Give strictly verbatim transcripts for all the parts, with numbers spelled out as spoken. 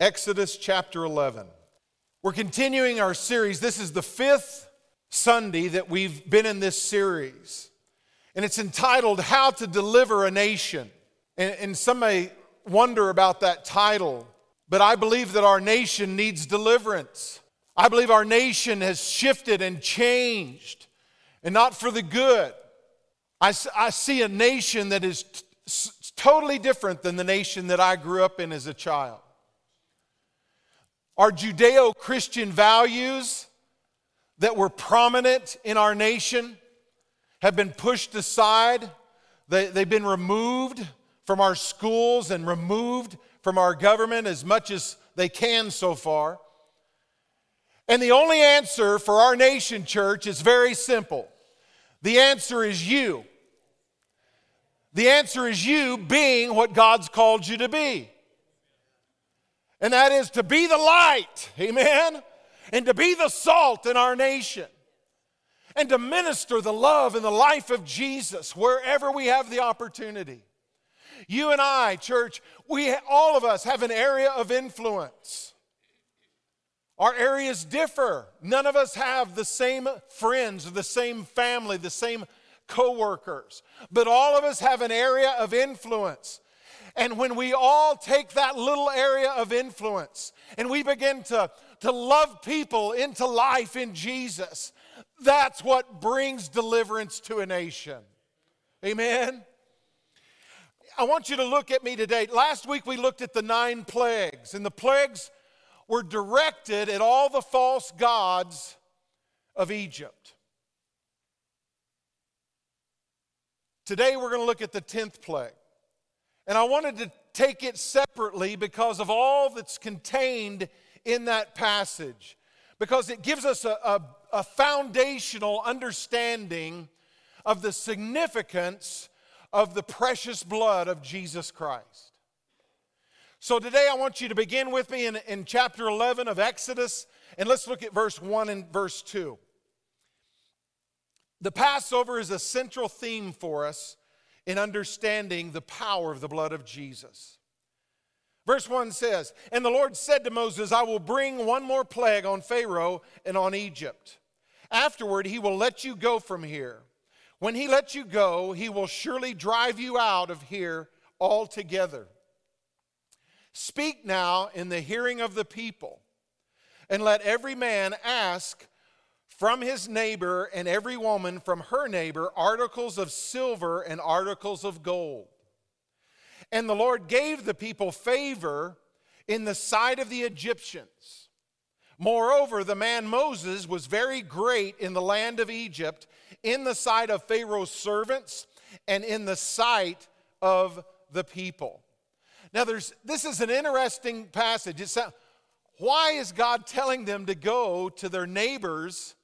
Exodus chapter eleven. We're continuing our series. This is the fifth Sunday that we've been in this series. And it's entitled, How to Deliver a Nation. And, and some may wonder about that title. But I believe that our nation needs deliverance. I believe our nation has shifted and changed. And not for the good. I, I see a nation that is t- s- totally different than the nation that I grew up in as a child. Our Judeo-Christian values that were prominent in our nation have been pushed aside. They, they've been removed from our schools and removed from our government as much as they can so far. And the only answer for our nation, church, is very simple. The answer is you. The answer is you being what God's called you to be. And that is to be the light, amen? And to be the salt in our nation. And to minister the love and the life of Jesus wherever we have the opportunity. You and I, church, we all of us have an area of influence. Our areas differ. None of us have the same friends, or the same family, the same co-workers. But all of us have an area of influence. And when we all take that little area of influence and we begin to, to love people into life in Jesus, that's what brings deliverance to a nation. Amen? I want you to look at me today. Last week we looked at the nine plagues, and the plagues were directed at all the false gods of Egypt. Today we're going to look at the tenth plague. And I wanted to take it separately because of all that's contained in that passage. Because it gives us a, a, a foundational understanding of the significance of the precious blood of Jesus Christ. So today I want you to begin with me in, in chapter eleven of Exodus. And let's look at verse one and verse two. The Passover is a central theme for us in understanding the power of the blood of Jesus. Verse one says, And the Lord said to Moses, I will bring one more plague on Pharaoh and on Egypt. Afterward, he will let you go from here. When he lets you go, he will surely drive you out of here altogether. Speak now in the hearing of the people, and let every man ask from his neighbor and every woman from her neighbor articles of silver and articles of gold. And the Lord gave the people favor in the sight of the Egyptians. Moreover, the man Moses was very great in the land of Egypt, in the sight of Pharaoh's servants and in the sight of the people. Now, there's this is an interesting passage. It's, why is God telling them to go to their neighbors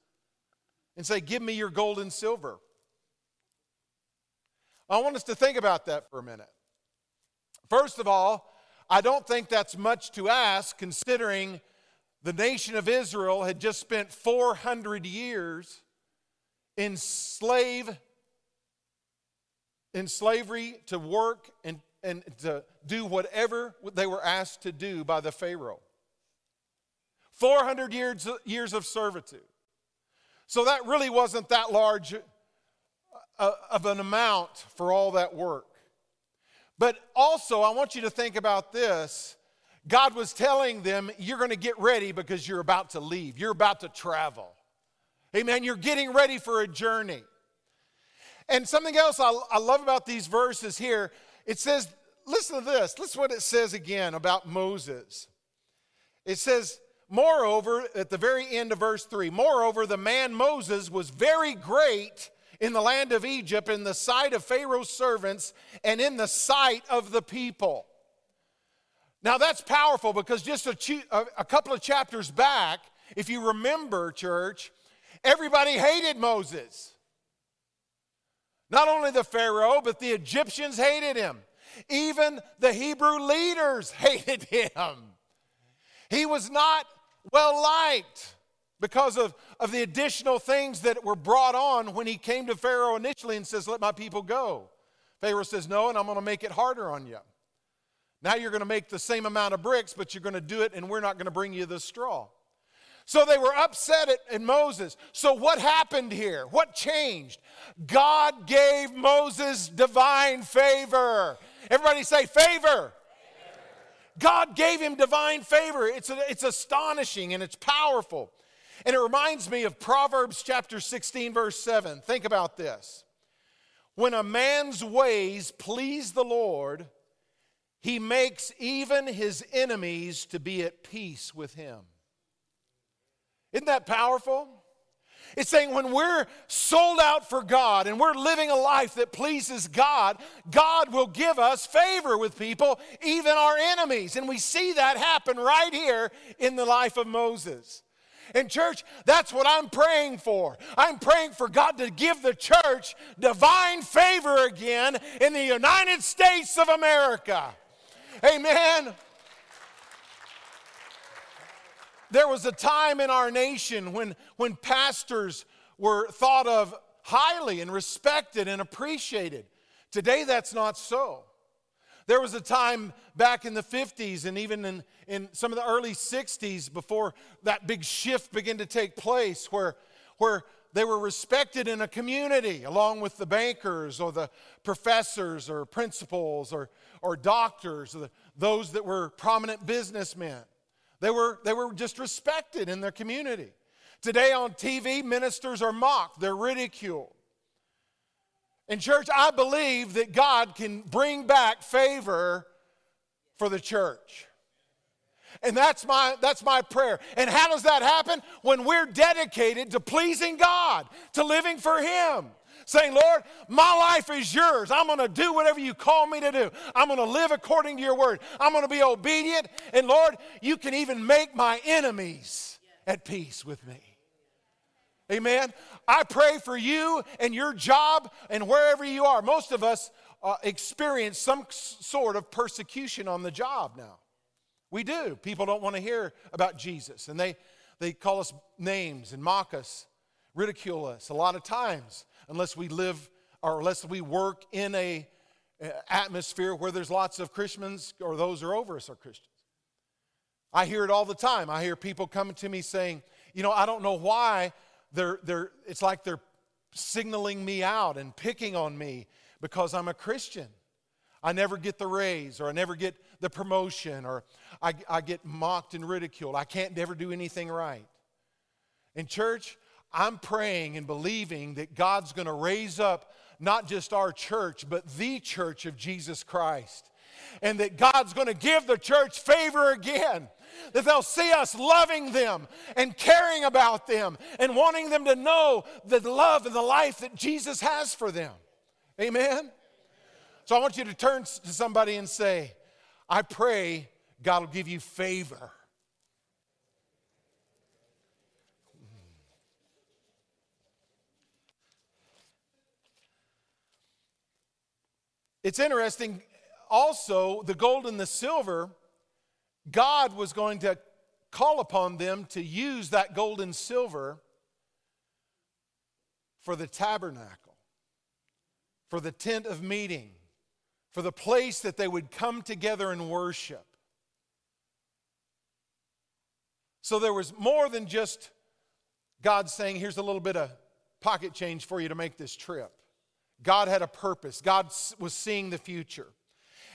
and say, give me your gold and silver? I want us to think about that for a minute. First of all, I don't think that's much to ask, considering the nation of Israel had just spent four hundred years in slave, in slavery to work and, and to do whatever they were asked to do by the Pharaoh. four hundred years, years of servitude. So that really wasn't that large of an amount for all that work. But also, I want you to think about this. God was telling them, you're going to get ready because you're about to leave. You're about to travel. Amen. You're getting ready for a journey. And something else I, I love about these verses here, it says, listen to this. Listen to what it says again about Moses. It says, Moreover, at the very end of verse three, moreover, the man Moses was very great in the land of Egypt, in the sight of Pharaoh's servants, and in the sight of the people. Now that's powerful because just a, a couple of chapters back, if you remember, church, everybody hated Moses. Not only the Pharaoh, but the Egyptians hated him. Even the Hebrew leaders hated him. He was not well liked because of, of the additional things that were brought on when he came to Pharaoh initially and says, let my people go. Pharaoh says, no, and I'm going to make it harder on you. Now you're going to make the same amount of bricks, but you're going to do it, and we're not going to bring you the straw. So they were upset at, at Moses. So what happened here? What changed? God gave Moses divine favor. Everybody say favor. God gave him divine favor. It's, a, it's astonishing and it's powerful. And it reminds me of Proverbs chapter sixteen, verse seven. Think about this. When a man's ways please the Lord, he makes even his enemies to be at peace with him. Isn't that powerful? It's saying when we're sold out for God and we're living a life that pleases God, God will give us favor with people, even our enemies. And we see that happen right here in the life of Moses. And church, that's what I'm praying for. I'm praying for God to give the church divine favor again in the United States of America. Amen. There was a time in our nation when, when pastors were thought of highly and respected and appreciated. Today, that's not so. There was a time back in the fifties and even in, in some of the early sixties before that big shift began to take place where, where they were respected in a community along with the bankers or the professors or principals or, or doctors, or the, those that were prominent businessmen. They were, they were just respected in their community. Today on T V, ministers are mocked. They're ridiculed. And church, I believe that God can bring back favor for the church. And that's my, that's my prayer. And how does that happen? When we're dedicated to pleasing God, to living for Him. Saying, Lord, my life is yours. I'm going to do whatever you call me to do. I'm going to live according to your word. I'm going to be obedient. And Lord, you can even make my enemies at peace with me. Amen. I pray for you and your job and wherever you are. Most of us uh, experience some sort of persecution on the job now. We do. People don't want to hear about Jesus. And they, they call us names and mock us, ridicule us a lot of times. Unless we live or unless we work in a atmosphere where there's lots of Christians or those who are over us are Christians. I hear it all the time. I hear people coming to me saying, you know, I don't know why they're they're it's like they're signaling me out and picking on me because I'm a Christian. I never get the raise or I never get the promotion or I, I get mocked and ridiculed. I can't ever do anything right. In church, I'm praying and believing that God's going to raise up not just our church, but the church of Jesus Christ. And that God's going to give the church favor again. That they'll see us loving them and caring about them and wanting them to know the love and the life that Jesus has for them. Amen? So I want you to turn to somebody and say, I pray God will give you favor. It's interesting, also, the gold and the silver, God was going to call upon them to use that gold and silver for the tabernacle, for the tent of meeting, for the place that they would come together and worship. So there was more than just God saying, here's a little bit of pocket change for you to make this trip. God had a purpose. God was seeing the future.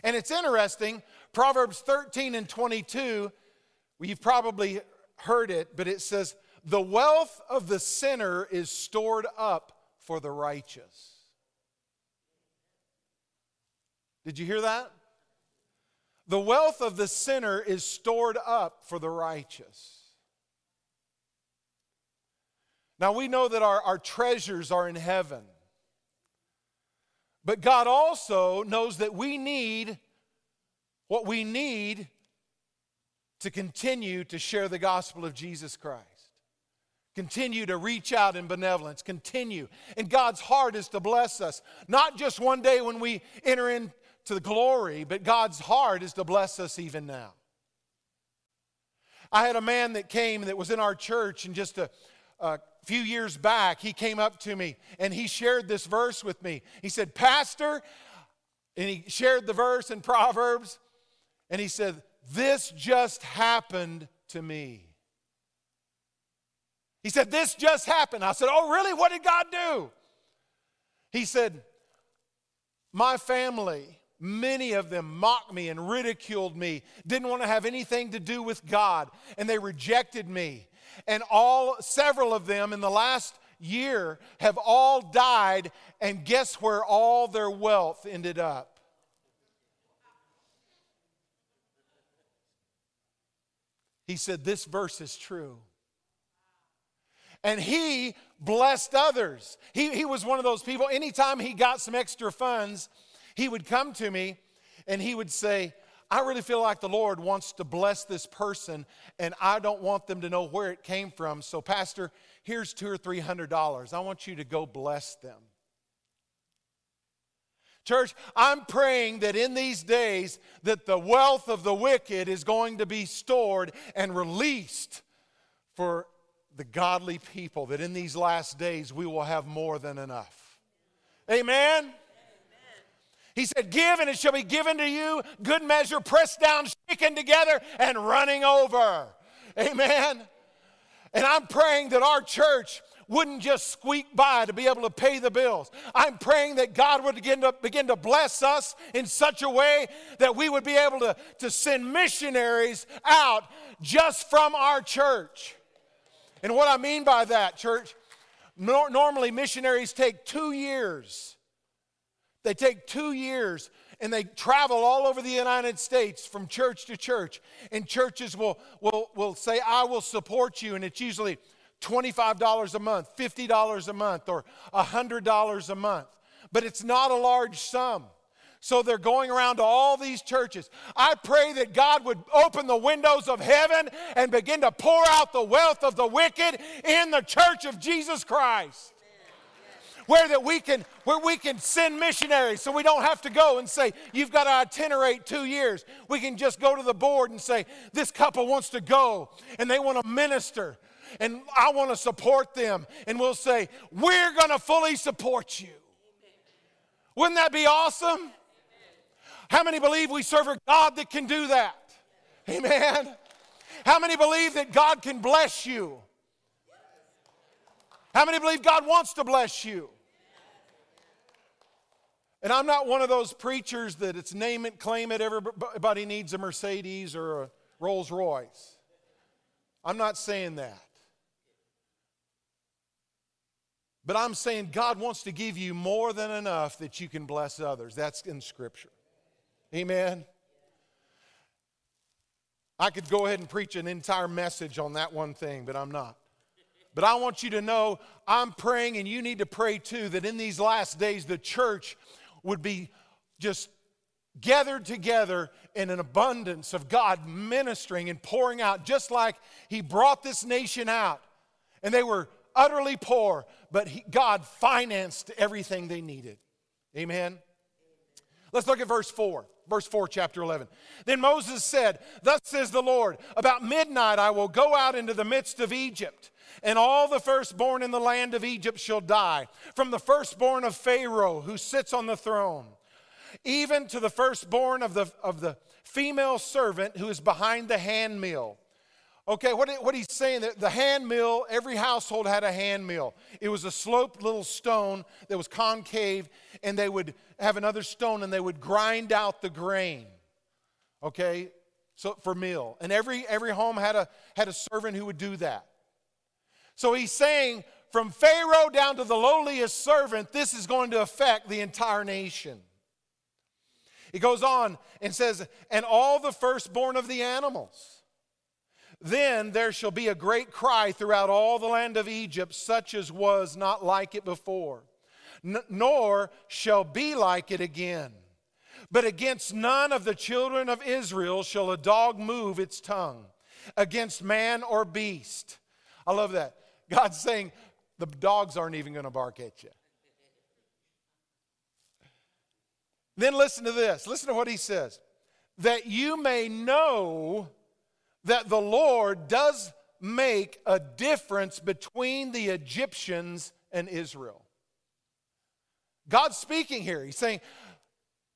And it's interesting, Proverbs thirteen and twenty-two, well, you've probably heard it, but it says, the wealth of the sinner is stored up for the righteous. Did you hear that? The wealth of the sinner is stored up for the righteous. Now, we know that our, our treasures are in heaven. But God also knows that we need what we need to continue to share the gospel of Jesus Christ. Continue to reach out in benevolence. Continue. And God's heart is to bless us. Not just one day when we enter into the glory, but God's heart is to bless us even now. I had a man that came that was in our church and just a... a A few years back, he came up to me and he shared this verse with me. He said, Pastor, and he shared the verse in Proverbs. And he said, this just happened to me. He said, this just happened. I said, oh, really? What did God do? He said, my family, many of them mocked me and ridiculed me, didn't want to have anything to do with God, and they rejected me. And all, several of them in the last year have all died, and guess where all their wealth ended up? He said, this verse is true. And he blessed others. He, he was one of those people, anytime he got some extra funds, he would come to me and he would say, I really feel like the Lord wants to bless this person and I don't want them to know where it came from. So, Pastor, here's two or three hundred dollars. I want you to go bless them. Church, I'm praying that in these days that the wealth of the wicked is going to be stored and released for the godly people, that in these last days we will have more than enough. Amen? He said, give and it shall be given to you, good measure, pressed down, shaken together, and running over. Amen? And I'm praying that our church wouldn't just squeak by to be able to pay the bills. I'm praying that God would begin to, begin to bless us in such a way that we would be able to, to send missionaries out just from our church. And what I mean by that, church, no, normally missionaries take two years. They take two years and they travel all over the United States from church to church. And churches will, will, will say, I will support you. And it's usually twenty-five dollars a month, fifty dollars a month, or one hundred dollars a month. But it's not a large sum. So they're going around to all these churches. I pray that God would open the windows of heaven and begin to pour out the wealth of the wicked in the church of Jesus Christ. Where that we can, where we can send missionaries, so we don't have to go and say, you've got to itinerate two years. We can just go to the board and say, this couple wants to go, and they want to minister, and I want to support them. And we'll say, we're going to fully support you. Wouldn't that be awesome? How many believe we serve a God that can do that? Amen. How many believe that God can bless you? How many believe God wants to bless you? And I'm not one of those preachers that it's name it, claim it, everybody needs a Mercedes or a Rolls Royce. I'm not saying that. But I'm saying God wants to give you more than enough that you can bless others. That's in Scripture. Amen? I could go ahead and preach an entire message on that one thing, but I'm not. But I want you to know, I'm praying, and you need to pray too, that in these last days the church would be just gathered together in an abundance of God ministering and pouring out, just like He brought this nation out. And they were utterly poor, but he, God financed everything they needed. Amen? Let's look at verse four. Verse four, chapter eleven. Then Moses said, thus says the Lord, about midnight I will go out into the midst of Egypt, and all the firstborn in the land of Egypt shall die, from the firstborn of Pharaoh who sits on the throne, even to the firstborn of the, of the female servant who is behind the handmill. Okay, what, what he's saying, that the handmill, every household had a handmill. It was a sloped little stone that was concave, and they would have another stone, and they would grind out the grain, okay, so for meal. And every, every home had a, had a servant who would do that. So he's saying, from Pharaoh down to the lowliest servant, this is going to affect the entire nation. It goes on and says, and all the firstborn of the animals. Then there shall be a great cry throughout all the land of Egypt, such as was not like it before, nor shall be like it again. But against none of the children of Israel shall a dog move its tongue, against man or beast. I love that. God's saying, the dogs aren't even going to bark at you. Then listen to this. Listen to what he says. That you may know that the Lord does make a difference between the Egyptians and Israel. God's speaking here. He's saying,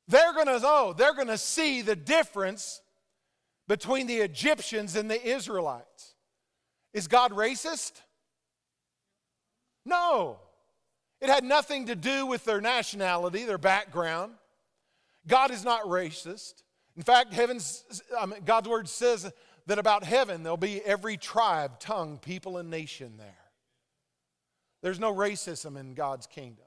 they're going to, oh, they're going to see the difference between the Egyptians and the Israelites. Is God racist? No. It had nothing to do with their nationality, their background. God is not racist. In fact, heaven's, I mean, God's word says that about heaven, there'll be every tribe, tongue, people, and nation there. There's no racism in God's kingdom.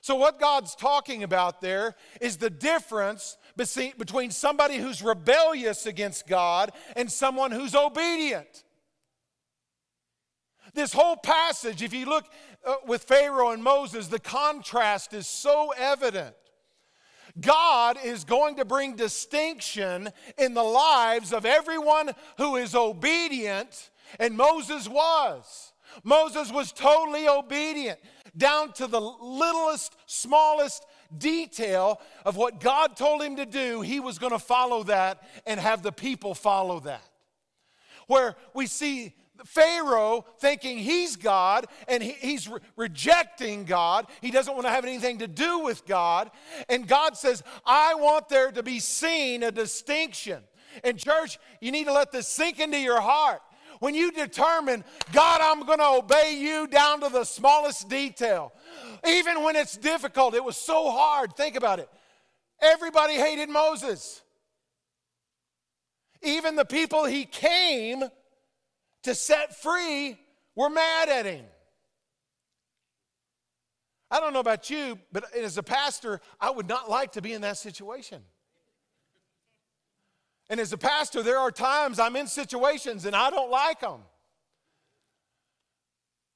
So what God's talking about there is the difference between somebody who's rebellious against God and someone who's obedient. This whole passage, if you look with Pharaoh and Moses, the contrast is so evident. God is going to bring distinction in the lives of everyone who is obedient, and Moses was. Moses was totally obedient down to the littlest, smallest detail of what God told him to do. He was going to follow that and have the people follow that. Where we see Pharaoh thinking he's God, and he, he's re- rejecting God. He doesn't want to have anything to do with God. And God says, I want there to be seen a distinction. And church, you need to let this sink into your heart. When you determine, God, I'm going to obey you down to the smallest detail. Even when it's difficult, it was so hard. Think about it. Everybody hated Moses. Even the people he came to set free were mad at him. I don't know about you, but as a pastor, I would not like to be in that situation. And as a pastor, there are times I'm in situations and I don't like them.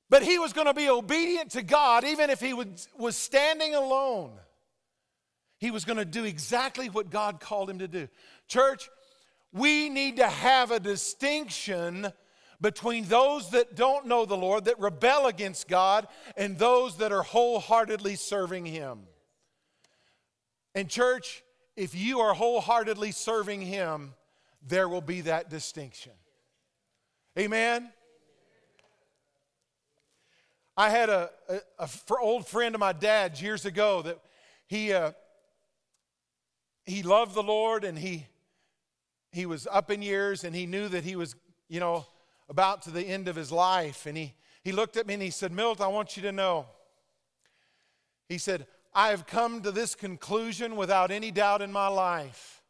But he was going to be obedient to God, even if he was standing alone. He was going to do exactly what God called him to do. Church, we need to have a distinction between those that don't know the Lord, that rebel against God, and those that are wholeheartedly serving Him. And church, if you are wholeheartedly serving Him, there will be that distinction. Amen? I had a, a, a old friend of my dad's years ago that he uh, he loved the Lord, and he he was up in years, and he knew that he was, you know, about to the end of his life. And he, he looked at me and he said, Milt, I want you to know. He said, I have come to this conclusion without any doubt in my life,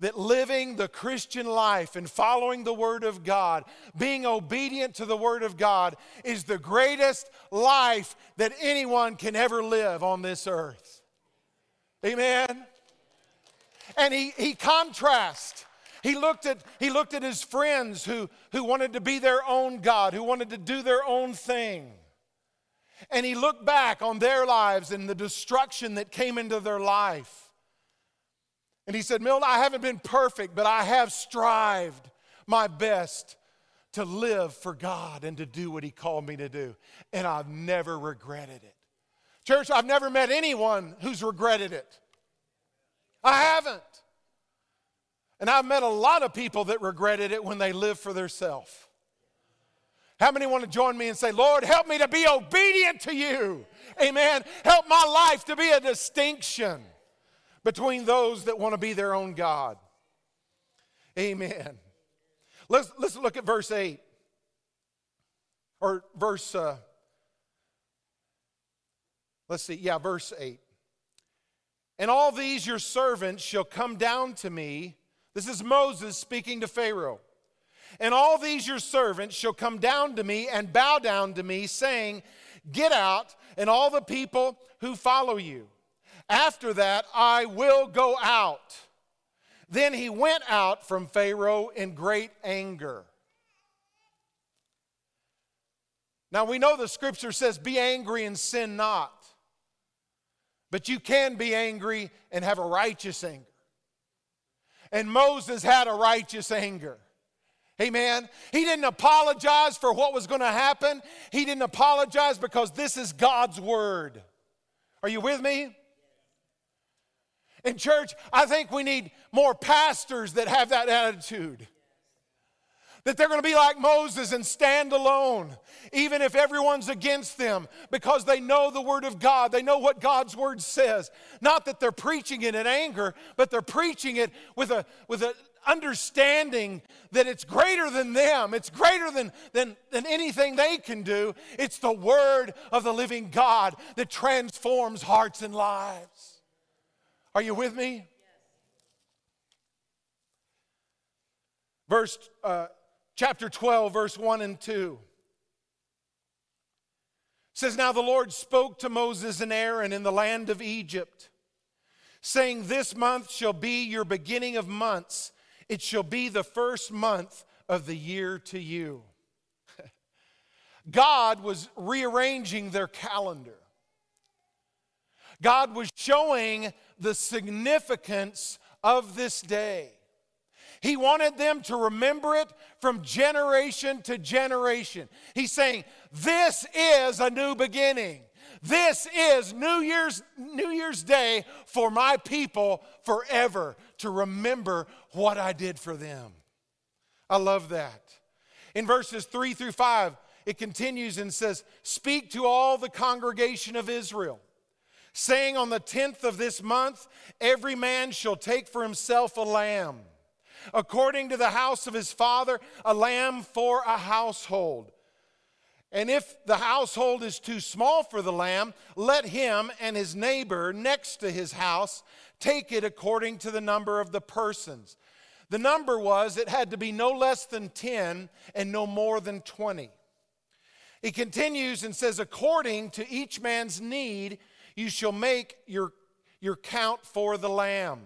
that living the Christian life and following the Word of God, being obedient to the Word of God, is the greatest life that anyone can ever live on this earth. Amen? And he, he contrasts. He looked at, he looked at his friends who, who wanted to be their own God, who wanted to do their own thing. And he looked back on their lives and the destruction that came into their life. And he said, Milt, I haven't been perfect, but I have strived my best to live for God and to do what He called me to do. And I've never regretted it. Church, I've never met anyone who's regretted it. I haven't. And I've met a lot of people that regretted it when they lived for themselves. How many want to join me and say, Lord, help me to be obedient to You? Amen. Help my life to be a distinction between those that want to be their own God. Amen. Let's, let's look at verse eight. Or verse, uh, let's see, yeah, verse eight. And all these Your servants shall come down to me. This is Moses speaking to Pharaoh. And all these Your servants shall come down to me and bow down to me, saying, Get out, and all the people who follow you. After that, I will go out. Then he went out from Pharaoh in great anger. Now we know the scripture says, Be angry and sin not. But you can be angry and have a righteous anger. And Moses had a righteous anger. Amen. He didn't apologize for what was going to happen. He didn't apologize because this is God's word. Are you with me? In church, I think we need more pastors that have that attitude. That they're going to be like Moses and stand alone, even if everyone's against them, because they know the Word of God. They know what God's Word says. Not that they're preaching it in anger, but they're preaching it with a, with a, understanding that it's greater than them. It's greater than, than, than anything they can do. It's the word of the living God that transforms hearts and lives. Are you with me? Verse, uh, chapter twelve, verse one and two. It says, now the Lord spoke to Moses and Aaron in the land of Egypt, saying, this month shall be your beginning of months. It shall be the first month of the year to you. God was rearranging their calendar. God was showing the significance of this day. He wanted them to remember it from generation to generation. He's saying, this is a new beginning. This is New Year's, New Year's Day for my people forever, to remember what I did for them. I love that. In verses three through five, it continues and says, speak to all the congregation of Israel, saying, on the tenth of this month, every man shall take for himself a lamb, according to the house of his father, a lamb for a household. And if the household is too small for the lamb, let him and his neighbor next to his house take it according to the number of the persons. The number was, it had to be no less than ten and no more than twenty. It continues and says, according to each man's need, you shall make your, your count for the lamb.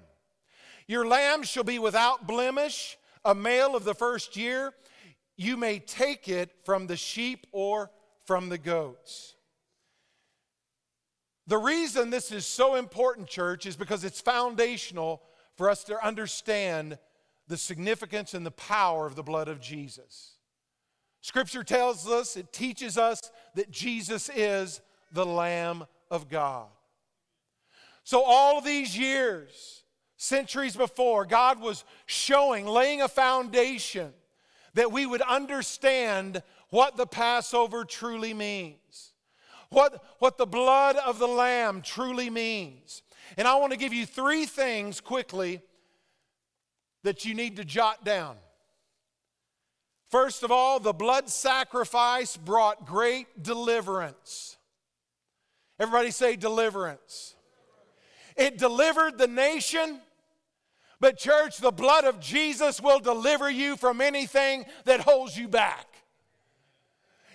Your lamb shall be without blemish, a male of the first year. You may take it from the sheep or from the goats. The reason this is so important, church, is because it's foundational for us to understand the significance and the power of the blood of Jesus. Scripture tells us, it teaches us that Jesus is the Lamb of God. So all these years, centuries before, God was showing, laying a foundation that we would understand what the Passover truly means, what, what the blood of the Lamb truly means. And I want to give you three things quickly that you need to jot down. First of all, the blood sacrifice brought great deliverance. Everybody say deliverance. It delivered the nation. But church, the blood of Jesus will deliver you from anything that holds you back.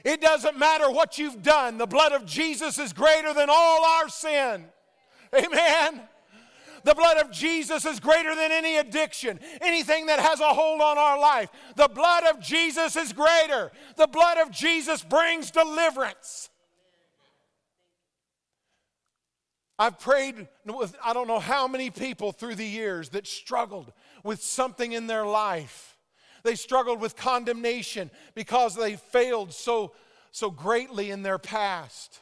It doesn't matter what you've done. The blood of Jesus is greater than all our sin. Amen. The blood of Jesus is greater than any addiction, anything that has a hold on our life. The blood of Jesus is greater. The blood of Jesus brings deliverance. I've prayed with I don't know how many people through the years that struggled with something in their life. They struggled with condemnation because they failed so, so greatly in their past.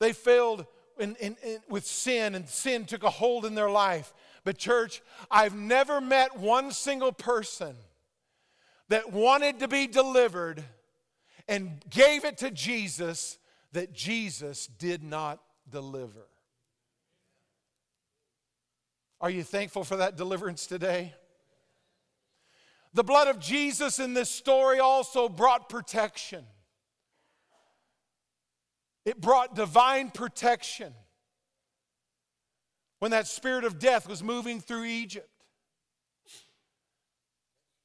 They failed in, in, in, with sin, and sin took a hold in their life. But church, I've never met one single person that wanted to be delivered and gave it to Jesus that Jesus did not deliver. Are you thankful for that deliverance today? The blood of Jesus in this story also brought protection. It brought divine protection. When that spirit of death was moving through Egypt,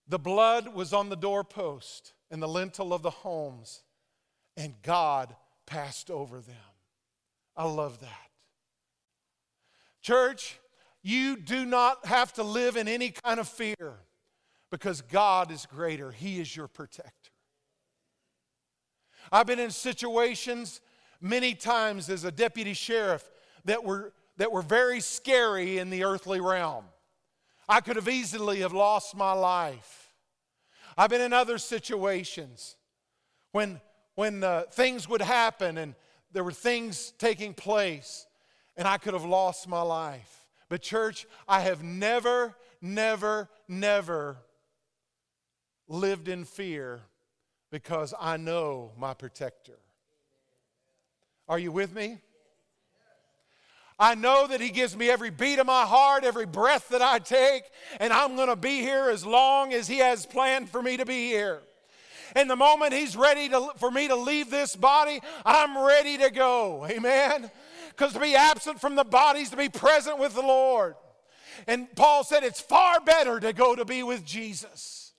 the blood was on the doorpost and the lintel of the homes, and God passed over them. I love that. Church, you do not have to live in any kind of fear because God is greater. He is your protector. I've been in situations many times as a deputy sheriff that were, that were very scary in the earthly realm. I could have easily have lost my life. I've been in other situations when, when uh, things would happen and there were things taking place, and I could have lost my life. But church, I have never, never, never lived in fear because I know my protector. Are you with me? I know that he gives me every beat of my heart, every breath that I take, and I'm going to be here as long as he has planned for me to be here. And the moment he's ready to, for me to leave this body, I'm ready to go. Amen? Because to be absent from the body is to be present with the Lord. And Paul said it's far better to go to be with Jesus.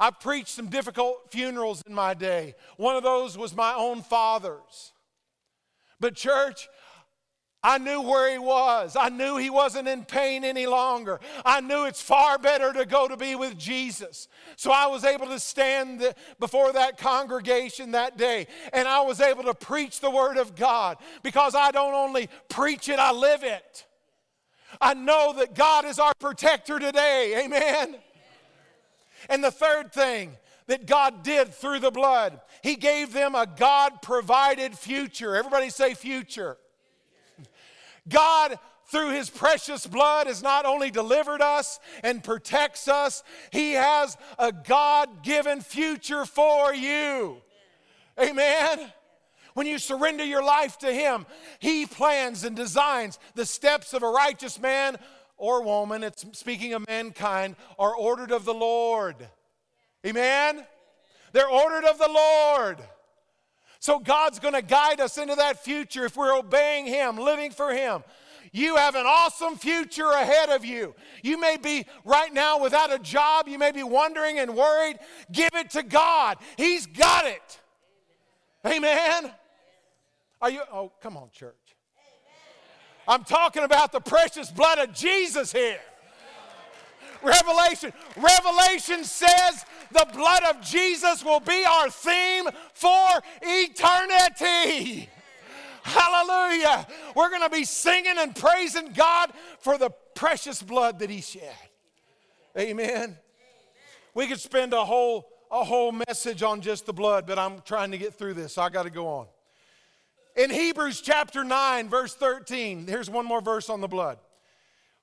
I preached some difficult funerals in my day. One of those was my own father's. But church, I knew where he was. I knew he wasn't in pain any longer. I knew it's far better to go to be with Jesus. So I was able to stand before that congregation that day, and I was able to preach the Word of God, because I don't only preach it, I live it. I know that God is our protector today. Amen. And the third thing that God did through the blood, he gave them a God-provided future. Everybody say future. God, through his precious blood, has not only delivered us and protects us, he has a God-given future for you. Amen? When you surrender your life to him, he plans and designs the steps of a righteous man or woman, it's speaking of mankind, are ordered of the Lord. Amen? They're ordered of the Lord. So God's going to guide us into that future if we're obeying him, living for him. You have an awesome future ahead of you. You may be right now without a job. You may be wondering and worried. Give it to God. He's got it. Amen? Are you? Oh, come on, church. I'm talking about the precious blood of Jesus here. Revelation. Revelation says the blood of Jesus will be our theme for eternity. Hallelujah. We're going to be singing and praising God for the precious blood that he shed. Amen. We could spend a whole, a whole message on just the blood, but I'm trying to get through this, so I got to go on. In Hebrews chapter nine, verse thirteen, here's one more verse on the blood.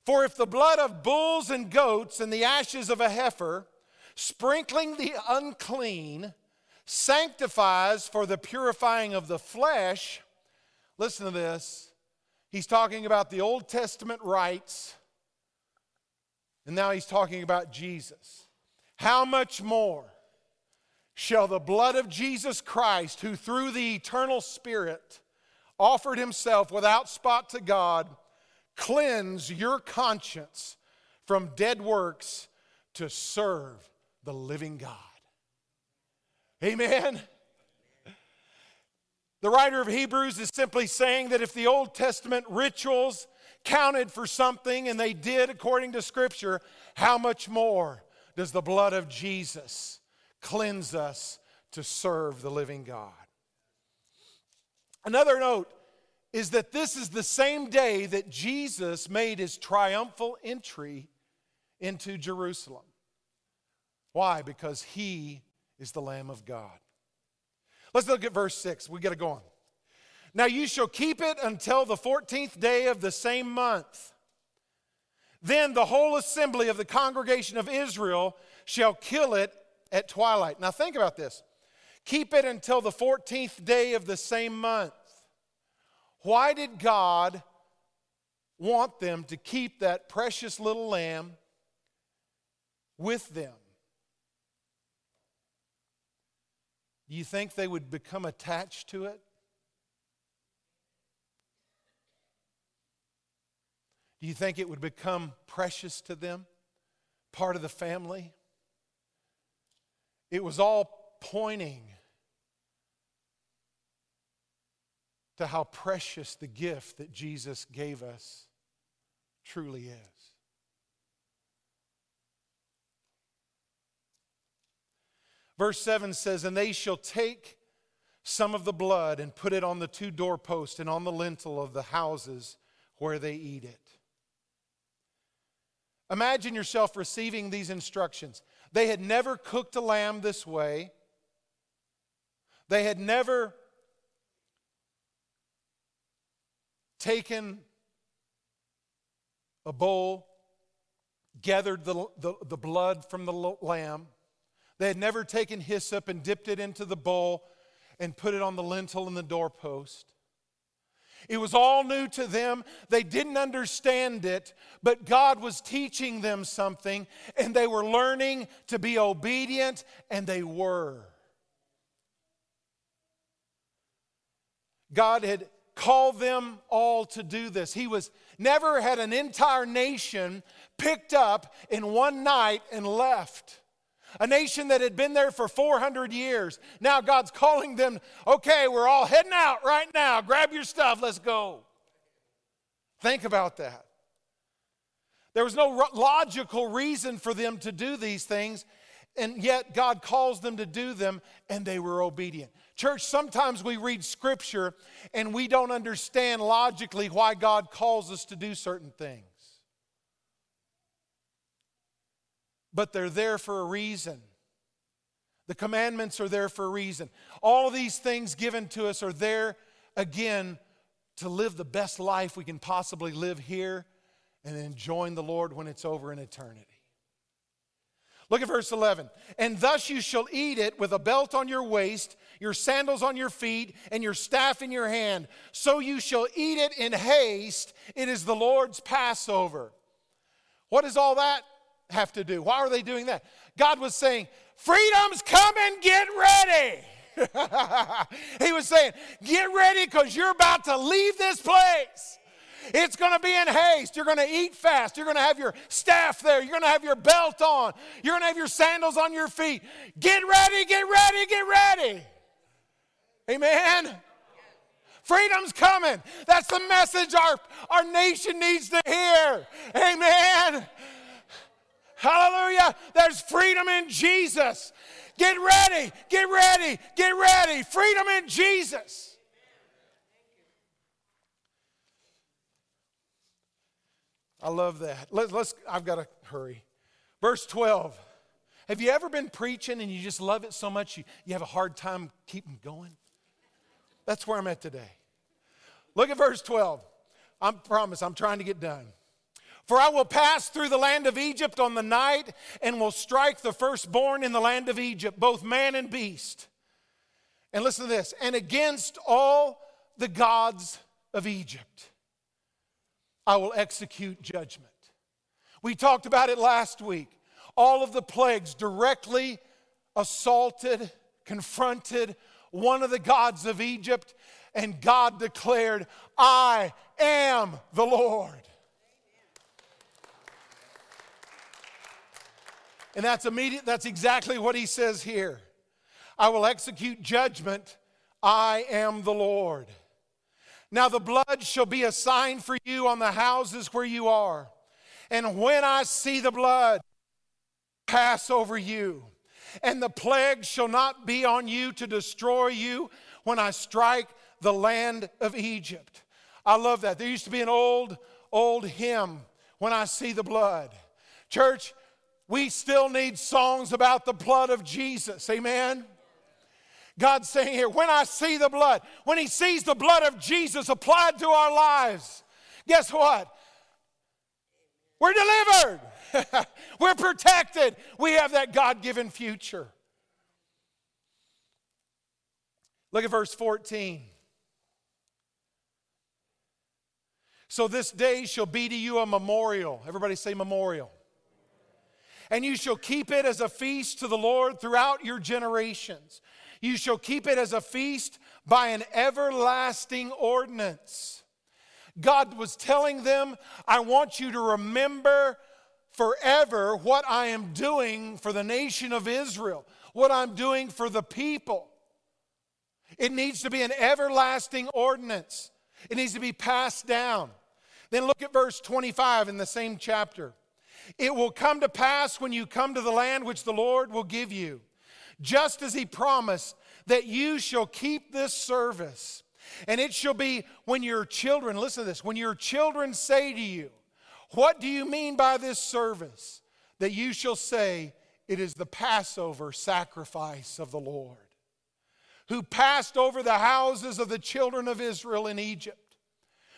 For if the blood of bulls and goats and the ashes of a heifer, sprinkling the unclean, sanctifies for the purifying of the flesh, listen to this, he's talking about the Old Testament rites, and now he's talking about Jesus. How much more shall the blood of Jesus Christ, who through the eternal Spirit offered himself without spot to God, cleanse your conscience from dead works to serve the living God. Amen? The writer of Hebrews is simply saying that if the Old Testament rituals counted for something, and they did according to Scripture, how much more does the blood of Jesus cleanse us to serve the living God? Another note is that this is the same day that Jesus made his triumphal entry into Jerusalem. Why? Because he is the Lamb of God. Let's look at verse six. We got to go on. Now you shall keep it until the fourteenth day of the same month. Then the whole assembly of the congregation of Israel shall kill it at twilight. Now think about this. Keep it until the fourteenth day of the same month. Why did God want them to keep that precious little lamb with them? Do you think they would become attached to it? Do you think it would become precious to them? Part of the family? It was all pointing to how precious the gift that Jesus gave us truly is. Verse seven says, and they shall take some of the blood and put it on the two doorposts and on the lintel of the houses where they eat it. Imagine yourself receiving these instructions. They had never cooked a lamb this way. They had never taken a bowl, gathered the, the, the blood from the lamb. They had never taken hyssop and dipped it into the bowl and put it on the lintel and the doorpost. It was all new to them. They didn't understand it, but God was teaching them something, and they were learning to be obedient, and they were. God had called them all to do this. He was never had an entire nation picked up in one night and left. A nation that had been there for four hundred years. Now God's calling them, okay, we're all heading out right now. Grab your stuff, let's go. Think about that. There was no logical reason for them to do these things, and yet God calls them to do them, and they were obedient. Church, sometimes we read Scripture, and we don't understand logically why God calls us to do certain things. But they're there for a reason. The commandments are there for a reason. All these things given to us are there, again, to live the best life we can possibly live here and then join the Lord when it's over in eternity. Look at verse eleven. And thus you shall eat it with a belt on your waist, your sandals on your feet, and your staff in your hand. So you shall eat it in haste. It is the Lord's Passover. What is all that have to do? Why are they doing that? God was saying, freedom's coming, get ready. He was saying, get ready because you're about to leave this place. It's going to be in haste. You're going to eat fast. You're going to have your staff there. You're going to have your belt on. You're going to have your sandals on your feet. Get ready, get ready, get ready. Amen? Freedom's coming. That's the message our, our nation needs to hear. Amen? Hallelujah. There's freedom in Jesus. Get ready, get ready, get ready. Freedom in Jesus. I love that. Let's, let's I've got to hurry. Verse twelve. Have you ever been preaching and you just love it so much you, you have a hard time keeping going? That's where I'm at today. Look at verse twelve. I promise I'm trying to get done. For I will pass through the land of Egypt on the night and will strike the firstborn in the land of Egypt, both man and beast. And listen to this. And against all the gods of Egypt, I will execute judgment. We talked about it last week. All of the plagues directly assaulted, confronted one of the gods of Egypt, and God declared, I am the Lord. And that's immediate. That's exactly what he says here. I will execute judgment. I am the Lord. Now the blood shall be a sign for you on the houses where you are. And when I see the blood, pass over you. And the plague shall not be on you to destroy you when I strike the land of Egypt. I love that. There used to be an old, old hymn, When I See the Blood. Church, we still need songs about the blood of Jesus. Amen? God's saying here, when I see the blood, when he sees the blood of Jesus applied to our lives, guess what? We're delivered. We're protected. We have that God-given future. Look at verse fourteen. So this day shall be to you a memorial. Everybody say memorial. And you shall keep it as a feast to the Lord throughout your generations. You shall keep it as a feast by an everlasting ordinance. God was telling them, I want you to remember forever what I am doing for the nation of Israel, what I'm doing for the people. It needs to be an everlasting ordinance. It needs to be passed down. Then look at verse twenty-five in the same chapter. It will come to pass when you come to the land which the Lord will give you, just as he promised, that you shall keep this service. And it shall be when your children, listen to this, when your children say to you, what do you mean by this service? That you shall say, it is the Passover sacrifice of the Lord, who passed over the houses of the children of Israel in Egypt,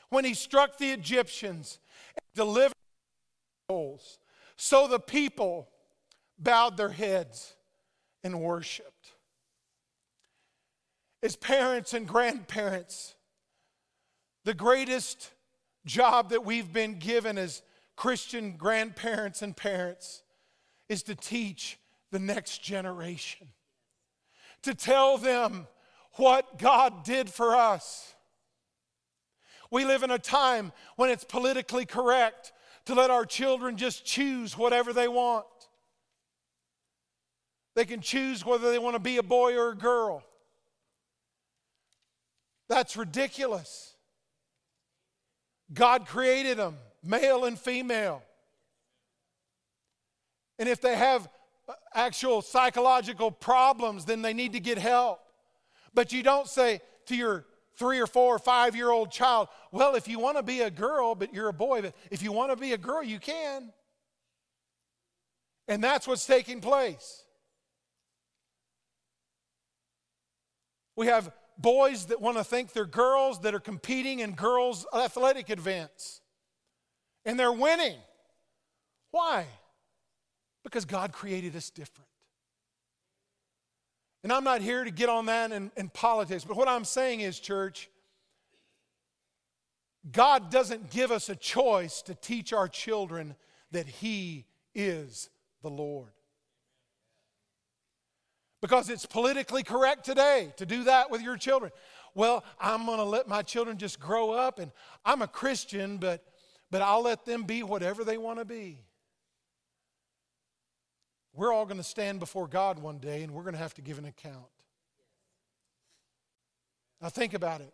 when he struck the Egyptians and delivered. So the people bowed their heads and worshiped. As parents and grandparents, The greatest job that we've been given as Christian grandparents and parents is to teach the next generation, to tell them what God did for us. We live in a time when it's politically correct to let our children just choose whatever they want. They can choose whether they want to be a boy or a girl. That's ridiculous. God created them, male and female. And if they have actual psychological problems, then they need to get help. But you don't say to your three or four or five-year-old child, well, if you want to be a girl, but you're a boy, but if you want to be a girl, you can. And that's what's taking place. We have boys that want to think they're girls that are competing in girls' athletic events. And they're winning. Why? Because God created us different. And I'm not here to get on that in, in politics, but what I'm saying is, church, God doesn't give us a choice to teach our children that He is the Lord. Because it's politically correct today to do that with your children. Well, I'm going to let my children just grow up, and I'm a Christian, but, but I'll let them be whatever they want to be. We're all going to stand before God one day, and we're going to have to give an account. Now think about it.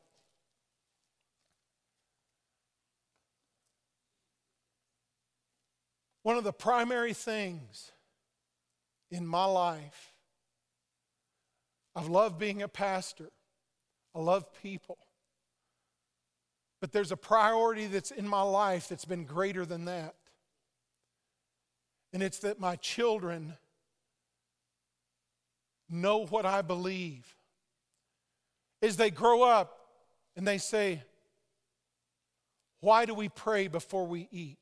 One of the primary things in my life, I've loved being a pastor. I love people. But there's a priority that's in my life that's been greater than that. And it's that my children know what I believe. As they grow up and they say, why do we pray before we eat?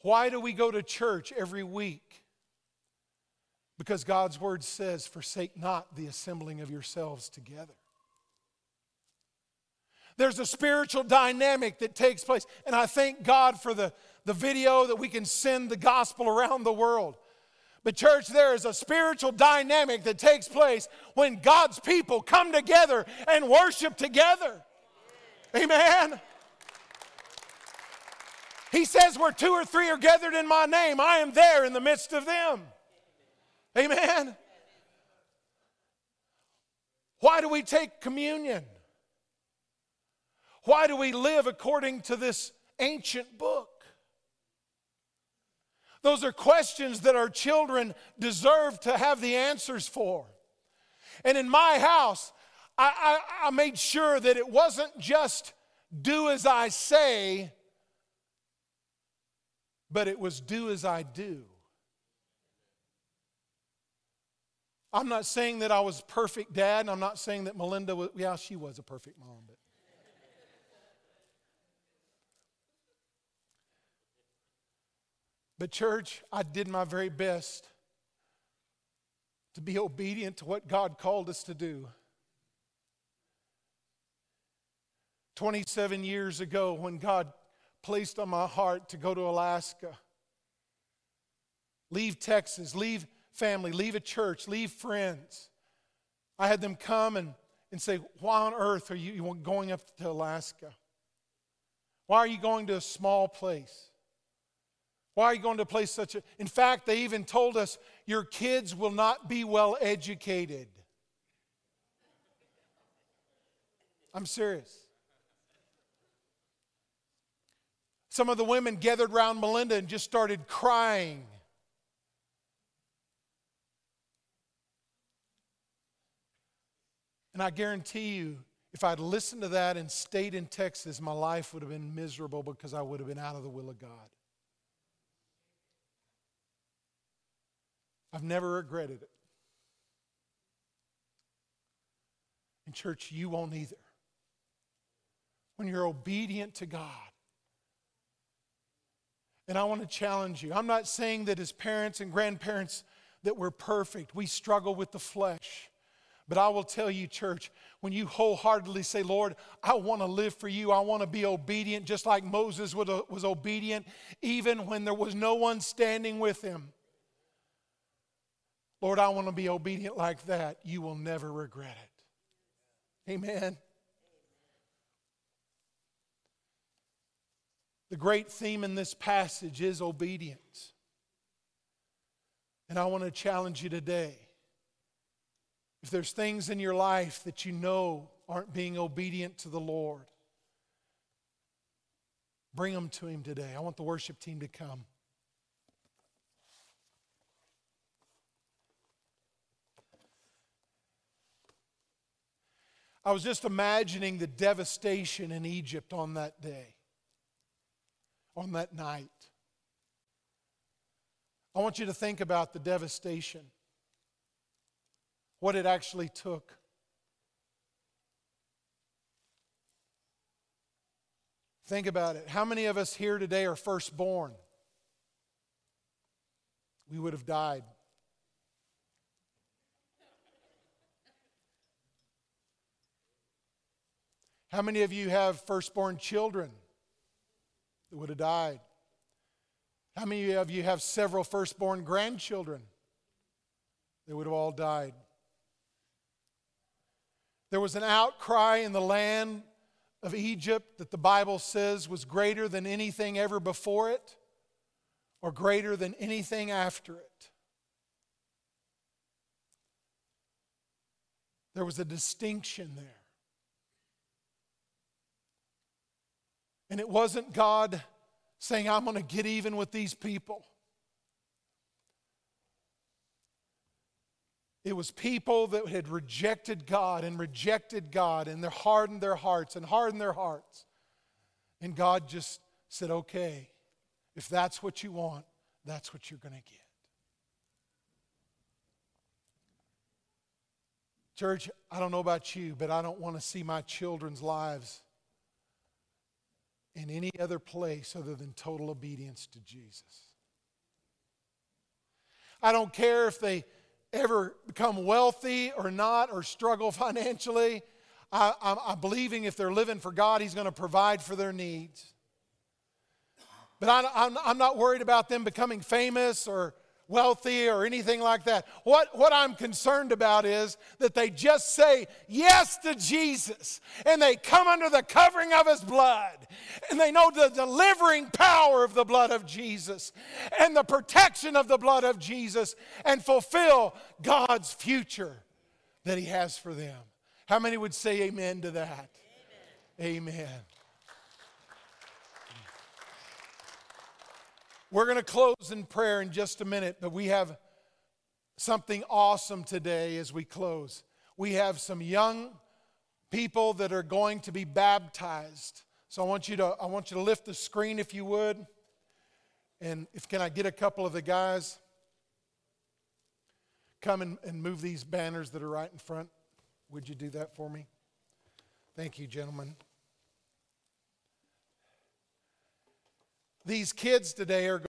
Why do we go to church every week? Because God's word says, forsake not the assembling of yourselves together. There's a spiritual dynamic that takes place. And I thank God for the, the video that we can send the gospel around the world. But church, there is a spiritual dynamic that takes place when God's people come together and worship together. Amen. He says, where two or three are gathered in my name, I am there in the midst of them. Amen? Why do we take communion? Why do we live according to this ancient book? Those are questions that our children deserve to have the answers for. And in my house, I, I, I made sure that it wasn't just do as I say, but it was do as I do. I'm not saying that I was a perfect dad, and I'm not saying that Melinda was, yeah, she was a perfect mom. But but church, I did my very best to be obedient to what God called us to do. twenty-seven years ago, when God placed on my heart to go to Alaska, leave Texas, leave family, leave a church, leave friends. I had them come and, and say, why on earth are you going up to Alaska? Why are you going to a small place? Why are you going to a place such a... In fact, they even told us, your kids will not be well educated. I'm serious. Some of the women gathered around Melinda and just started crying. And I guarantee you, if I'd listened to that and stayed in Texas, my life would have been miserable because I would have been out of the will of God. I've never regretted it. And church, you won't either. When you're obedient to God. And I want to challenge you. I'm not saying that as parents and grandparents that we're perfect. We struggle with the flesh. But I will tell you, church, when you wholeheartedly say, Lord, I want to live for you. I want to be obedient, just like Moses was obedient, even when there was no one standing with him. Lord, I want to be obedient like that. You will never regret it. Amen. The great theme in this passage is obedience. And I want to challenge you today. If there's things in your life that you know aren't being obedient to the Lord, bring them to Him today. I want the worship team to come. I was just imagining the devastation in Egypt on that day, on that night. I want you to think about the devastation. What it actually took. Think about it. How many of us here today are firstborn? We would have died. How many of you have firstborn children that would have died? How many of you have several firstborn grandchildren? They would have all died. There was an outcry in the land of Egypt that the Bible says was greater than anything ever before it or greater than anything after it. There was a distinction there. And it wasn't God saying, I'm going to get even with these people. It was people that had rejected God and rejected God and they hardened their hearts and hardened their hearts. And God just said, okay, if that's what you want, that's what you're going to get. Church, I don't know about you, but I don't want to see my children's lives in any other place other than total obedience to Jesus. I don't care if they ever become wealthy or not, or struggle financially. I, I'm, I'm believing if they're living for God, He's going to provide for their needs. But I, I'm, I'm not worried about them becoming famous or wealthy or anything like that. What, what I'm concerned about is that they just say yes to Jesus and they come under the covering of His blood and they know the delivering power of the blood of Jesus and the protection of the blood of Jesus and fulfill God's future that He has for them. How many would say amen to that? Amen. Amen. We're going to close in prayer in just a minute, but we have something awesome today as we close. We have some young people that are going to be baptized. So I want you to I want you to lift the screen if you would. And if can I get a couple of the guys? Come and, and move these banners that are right in front. Would you do that for me? Thank you, gentlemen. These kids today are going